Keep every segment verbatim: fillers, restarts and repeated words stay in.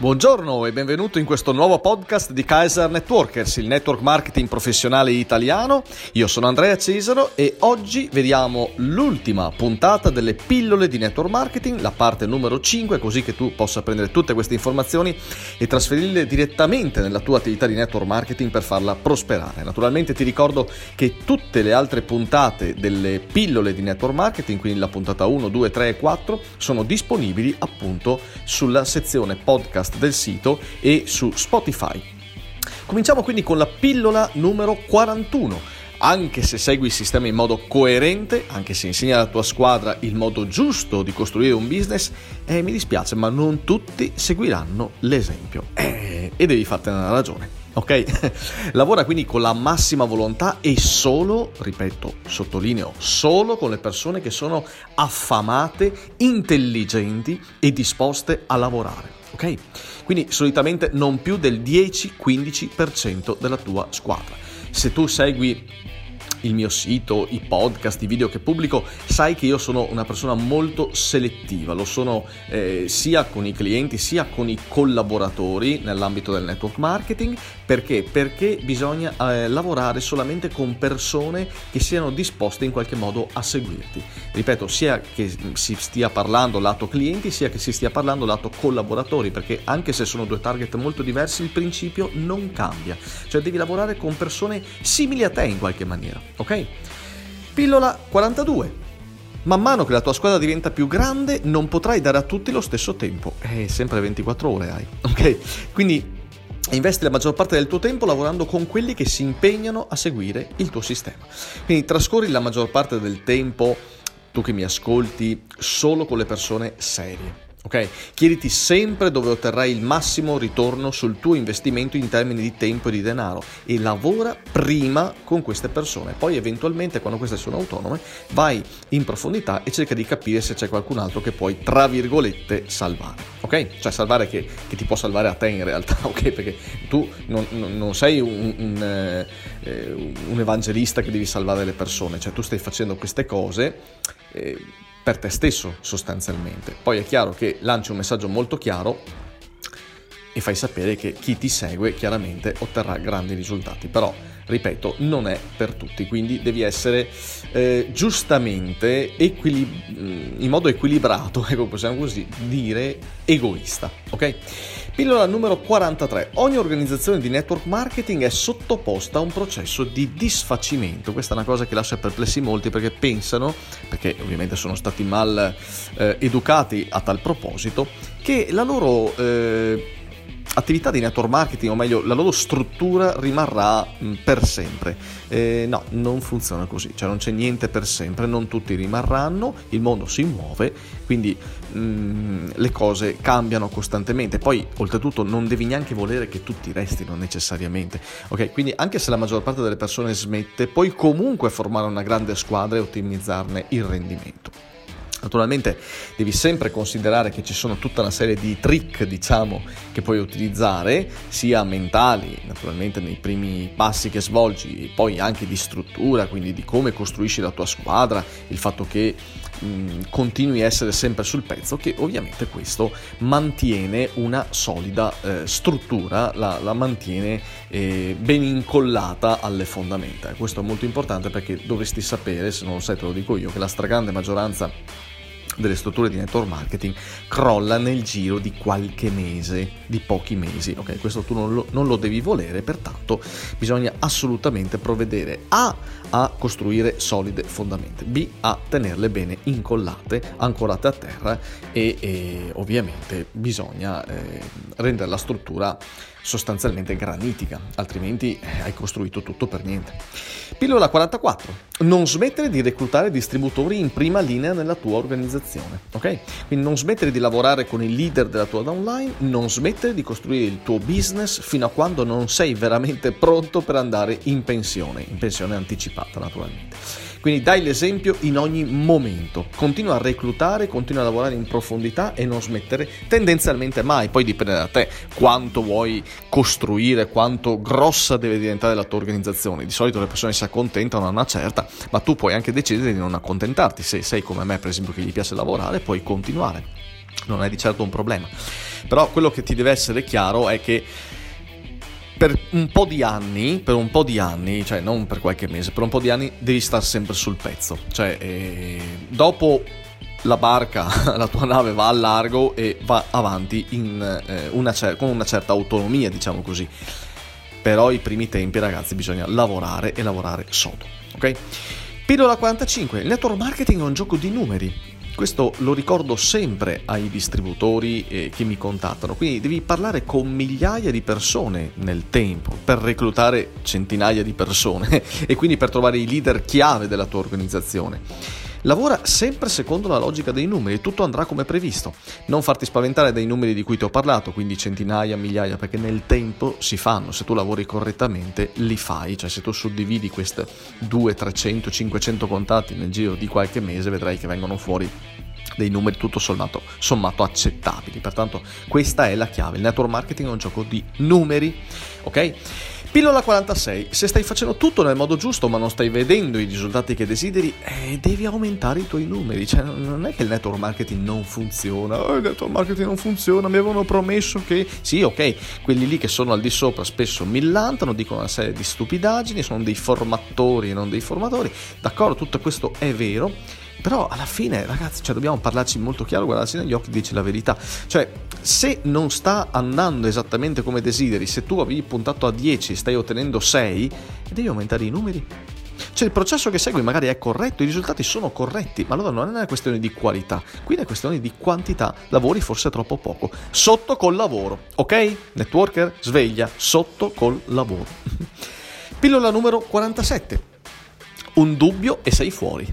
Buongiorno e benvenuto in questo nuovo podcast di Kaiser Networkers, il network marketing professionale italiano. Io sono Andrea Cesaro e oggi vediamo l'ultima puntata delle pillole di network marketing, la parte numero cinque, così che tu possa prendere tutte queste informazioni e trasferirle direttamente nella tua attività di network marketing per farla prosperare. Naturalmente ti ricordo che tutte le altre puntate delle pillole di network marketing, quindi la puntata uno, due, tre e quattro, sono disponibili appunto sulla sezione podcast del sito e su Spotify. Cominciamo quindi con la pillola numero quarantuno. Anche se segui il sistema in modo coerente, anche se insegni alla tua squadra il modo giusto di costruire un business, eh, mi dispiace, ma non tutti seguiranno l'esempio eh, e devi fartene una ragione. Ok? Lavora quindi con la massima volontà e solo, ripeto, sottolineo, solo con le persone che sono affamate, intelligenti e disposte a lavorare. Ok? Quindi solitamente non più del dieci-quindici per cento della tua squadra. Se tu segui il mio sito, i podcast, i video che pubblico, sai che io sono una persona molto selettiva, lo sono eh, sia con i clienti sia con i collaboratori nell'ambito del network marketing. Perché? Perché bisogna eh, lavorare solamente con persone che siano disposte in qualche modo a seguirti. Ripeto, sia che si stia parlando lato clienti sia che si stia parlando lato collaboratori, perché anche se sono due target molto diversi, il principio non cambia, cioè devi lavorare con persone simili a te in qualche maniera. Ok? Pillola quarantadue. Man mano che la tua squadra diventa più grande, non potrai dare a tutti lo stesso tempo. Eh, sempre ventiquattro ore hai. Ok? Quindi investi la maggior parte del tuo tempo lavorando con quelli che si impegnano a seguire il tuo sistema. Quindi trascorri la maggior parte del tempo, tu che mi ascolti, solo con le persone serie. Ok? Chiediti sempre dove otterrai il massimo ritorno sul tuo investimento in termini di tempo e di denaro e lavora prima con queste persone. Poi eventualmente, quando queste sono autonome, vai in profondità e cerca di capire se c'è qualcun altro che puoi, tra virgolette, salvare. Ok? Cioè salvare che, che ti può salvare a te in realtà, ok? Perché tu non, non, non sei un, un, eh, un evangelista che devi salvare le persone, cioè tu stai facendo queste cose eh, per te stesso sostanzialmente. Poi è chiaro che lanci un messaggio molto chiaro e fai sapere che chi ti segue chiaramente otterrà grandi risultati, però ripeto, non è per tutti, quindi devi essere eh, giustamente equilib- in modo equilibrato, ecco, possiamo così dire, egoista. Ok? Pillola numero quarantatré. Ogni organizzazione di network marketing è sottoposta a un processo di disfacimento. Questa è una cosa che lascia perplessi molti, perché pensano, perché ovviamente sono stati mal eh, educati a tal proposito, che la loro eh, attività di network marketing, o meglio la loro struttura, rimarrà per sempre. Eh, no, non funziona così, cioè non c'è niente per sempre, non tutti rimarranno, il mondo si muove, quindi mh, le cose cambiano costantemente. Poi oltretutto non devi neanche volere che tutti restino necessariamente. Ok, quindi anche se la maggior parte delle persone smette, puoi comunque formare una grande squadra e ottimizzarne il rendimento. Naturalmente devi sempre considerare che ci sono tutta una serie di trick, diciamo, che puoi utilizzare, sia mentali, naturalmente nei primi passi che svolgi, e poi anche di struttura, quindi di come costruisci la tua squadra, il fatto che mh, continui a essere sempre sul pezzo, che ovviamente questo mantiene una solida eh, struttura, la, la mantiene eh, ben incollata alle fondamenta. Questo è molto importante, perché dovresti sapere, se non lo sai te lo dico io, che la stragrande maggioranza delle strutture di network marketing crolla nel giro di qualche mese, di pochi mesi. Ok, questo tu non lo, non lo devi volere, pertanto bisogna assolutamente provvedere a, a costruire solide fondamenta, b a tenerle bene incollate, ancorate a terra e, e ovviamente bisogna eh, rendere la struttura sostanzialmente granitica, altrimenti eh, hai costruito tutto per niente. Pillola quarantaquattro. Non smettere di reclutare distributori in prima linea nella tua organizzazione. Ok? Quindi non smettere di lavorare con i leader della tua downline, non smettere di costruire il tuo business fino a quando non sei veramente pronto per andare in pensione, in pensione anticipata naturalmente. Quindi dai l'esempio in ogni momento, continua a reclutare, continua a lavorare in profondità e non smettere tendenzialmente mai. Poi dipende da te quanto vuoi costruire, quanto grossa deve diventare la tua organizzazione. Di solito le persone si accontentano a una certa, ma tu puoi anche decidere di non accontentarti. Se sei come me, per esempio, che gli piace lavorare, puoi continuare, non è di certo un problema. Però quello che ti deve essere chiaro è che per un po' di anni, per un po' di anni, cioè non per qualche mese, per un po' di anni devi stare sempre sul pezzo. Cioè eh, dopo la barca, la tua nave va al largo e va avanti in, eh, una cer- con una certa autonomia, diciamo così. Però i primi tempi, ragazzi, bisogna lavorare e lavorare sodo, ok? Pillola quarantacinque, il network marketing è un gioco di numeri. Questo lo ricordo sempre ai distributori eh, che mi contattano, quindi devi parlare con migliaia di persone nel tempo per reclutare centinaia di persone e quindi per trovare i leader chiave della tua organizzazione. Lavora sempre secondo la logica dei numeri, tutto andrà come previsto. Non farti spaventare dai numeri di cui ti ho parlato, quindi centinaia, migliaia, perché nel tempo si fanno, se tu lavori correttamente li fai, cioè se tu suddividi queste duecento, trecento, cinquecento contatti nel giro di qualche mese vedrai che vengono fuori dei numeri tutto sommato, sommato accettabili. Pertanto questa è la chiave, il network marketing è un gioco di numeri, ok? Pillola quarantasei, se stai facendo tutto nel modo giusto ma non stai vedendo i risultati che desideri, eh, devi aumentare i tuoi numeri. Cioè non è che il network marketing non funziona, oh, il network marketing non funziona, mi avevano promesso che... Sì, ok, quelli lì che sono al di sopra spesso millantano, dicono una serie di stupidaggini, sono dei formattori e non dei formatori, d'accordo, tutto questo è vero. Però alla fine, ragazzi, cioè dobbiamo parlarci molto chiaro, guardarci negli occhi e dirci la verità. Cioè, se non sta andando esattamente come desideri, se tu avevi puntato a dieci e stai ottenendo sei, devi aumentare i numeri. Cioè il processo che segui magari è corretto, i risultati sono corretti, ma allora non è una questione di qualità, qui è una questione di quantità, lavori forse troppo poco, sotto col lavoro, ok? Networker, sveglia, sotto col lavoro. Pillola numero quarantasette. Un dubbio e sei fuori.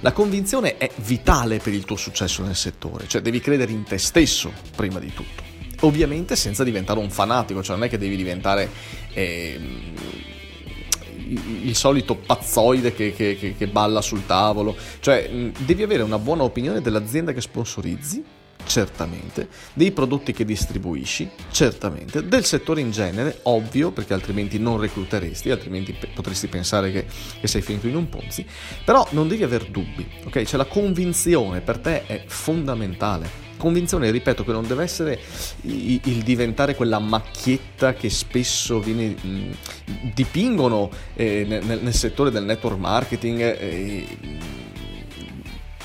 La convinzione è vitale per il tuo successo nel settore, cioè devi credere in te stesso prima di tutto, ovviamente senza diventare un fanatico, cioè non è che devi diventare eh, il solito pazzoide che, che, che, che balla sul tavolo, cioè devi avere una buona opinione dell'azienda che sponsorizzi, certamente, dei prodotti che distribuisci, certamente, del settore in genere, ovvio, perché altrimenti non recluteresti, altrimenti pe- potresti pensare che, che sei finito in un Ponzi, però non devi aver dubbi, ok? Cioè la convinzione per te è fondamentale. Convinzione, ripeto, che non deve essere il, il diventare quella macchietta che spesso viene, mh, dipingono eh, nel, nel settore del network marketing, eh,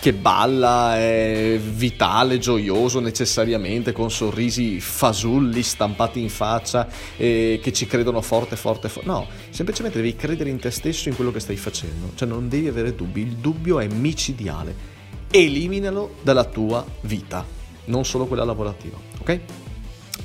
che balla, è vitale, gioioso necessariamente, con sorrisi fasulli stampati in faccia, eh, che ci credono forte, forte, forte. No, semplicemente devi credere in te stesso, in quello che stai facendo, cioè non devi avere dubbi, il dubbio è micidiale, eliminalo dalla tua vita, non solo quella lavorativa, ok?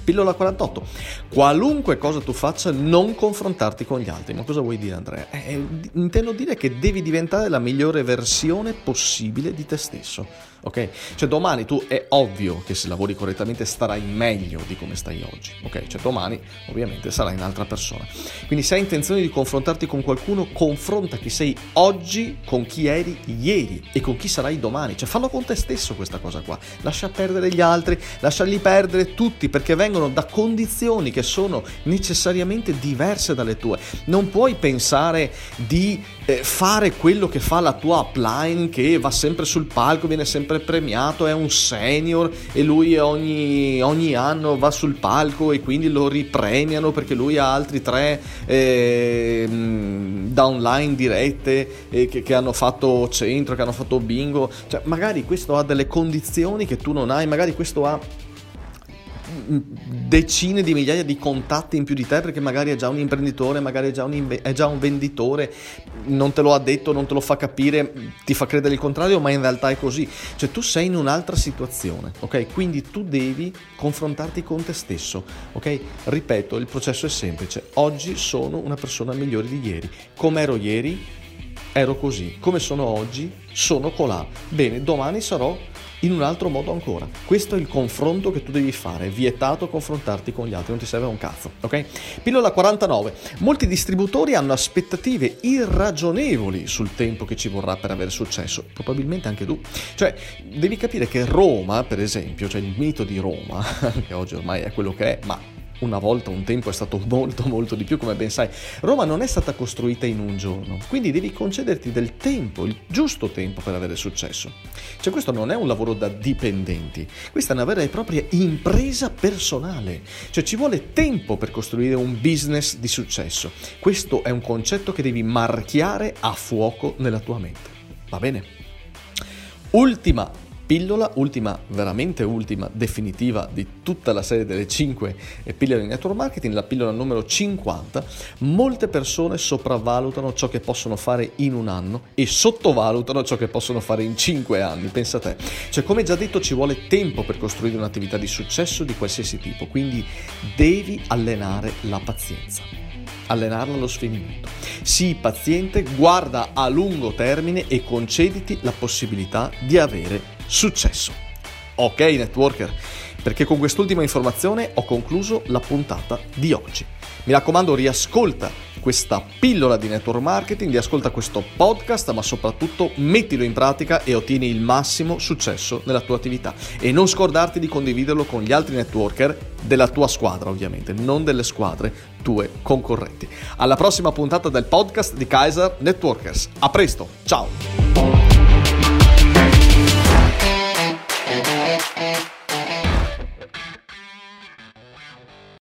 Pillola quarantotto. Qualunque cosa tu faccia, non confrontarti con gli altri. Ma cosa vuoi dire, Andrea? Eh, intendo dire che devi diventare la migliore versione possibile di te stesso, ok? Cioè domani tu è ovvio che se lavori correttamente starai meglio di come stai oggi, ok? Cioè domani ovviamente sarai un'altra persona. Quindi se hai intenzione di confrontarti con qualcuno, confronta chi sei oggi con chi eri ieri e con chi sarai domani. Cioè fallo con te stesso questa cosa qua. Lascia perdere gli altri, lasciarli perdere tutti, perché vengono da condizioni che sono necessariamente diverse dalle tue. Non puoi pensare di eh, fare quello che fa la tua upline, che va sempre sul palco, viene sempre premiato, è un senior e lui ogni, ogni anno va sul palco e quindi lo ripremiano perché lui ha altri tre eh, downline dirette eh, che, che hanno fatto centro, che hanno fatto bingo. Cioè magari questo ha delle condizioni che tu non hai, magari questo ha decine di migliaia di contatti in più di te perché magari è già un imprenditore, magari è già un, inve- è già un venditore, non te lo ha detto, non te lo fa capire, ti fa credere il contrario, ma in realtà è così. Cioè tu sei in un'altra situazione, ok? Quindi tu devi confrontarti con te stesso, ok? Ripeto, il processo è semplice. Oggi sono una persona migliore di ieri. Come ero ieri, ero così. Come sono oggi, sono colà. Bene, domani sarò in un altro modo ancora. Questo è il confronto che tu devi fare, è vietato confrontarti con gli altri, non ti serve un cazzo, ok? Pillola quarantanove. Molti distributori hanno aspettative irragionevoli sul tempo che ci vorrà per avere successo, probabilmente anche tu. Cioè, devi capire che Roma, per esempio, cioè il mito di Roma, che oggi ormai è quello che è, ma una volta, un tempo è stato molto molto di più, come ben sai. Roma non è stata costruita in un giorno, quindi devi concederti del tempo, il giusto tempo per avere successo. Cioè questo non è un lavoro da dipendenti, questa è una vera e propria impresa personale, cioè ci vuole tempo per costruire un business di successo. Questo è un concetto che devi marchiare a fuoco nella tua mente, va bene? Ultima pillola, ultima, veramente ultima, definitiva di tutta la serie delle cinque pillole di network marketing, la pillola numero cinquanta. Molte persone sopravvalutano ciò che possono fare in un anno e sottovalutano ciò che possono fare in cinque anni, pensa te. Cioè, come già detto, ci vuole tempo per costruire un'attività di successo di qualsiasi tipo, quindi devi allenare la pazienza, allenarla allo sfinimento. Sii paziente, guarda a lungo termine e concediti la possibilità di avere successo. Ok networker, perché con quest'ultima informazione ho concluso la puntata di oggi. Mi raccomando, riascolta questa pillola di network marketing, riascolta questo podcast, ma soprattutto mettilo in pratica e ottieni il massimo successo nella tua attività. E non scordarti di condividerlo con gli altri networker della tua squadra, ovviamente, non delle squadre tue concorrenti. Alla prossima puntata del podcast di Kaiser Networkers. A presto, ciao!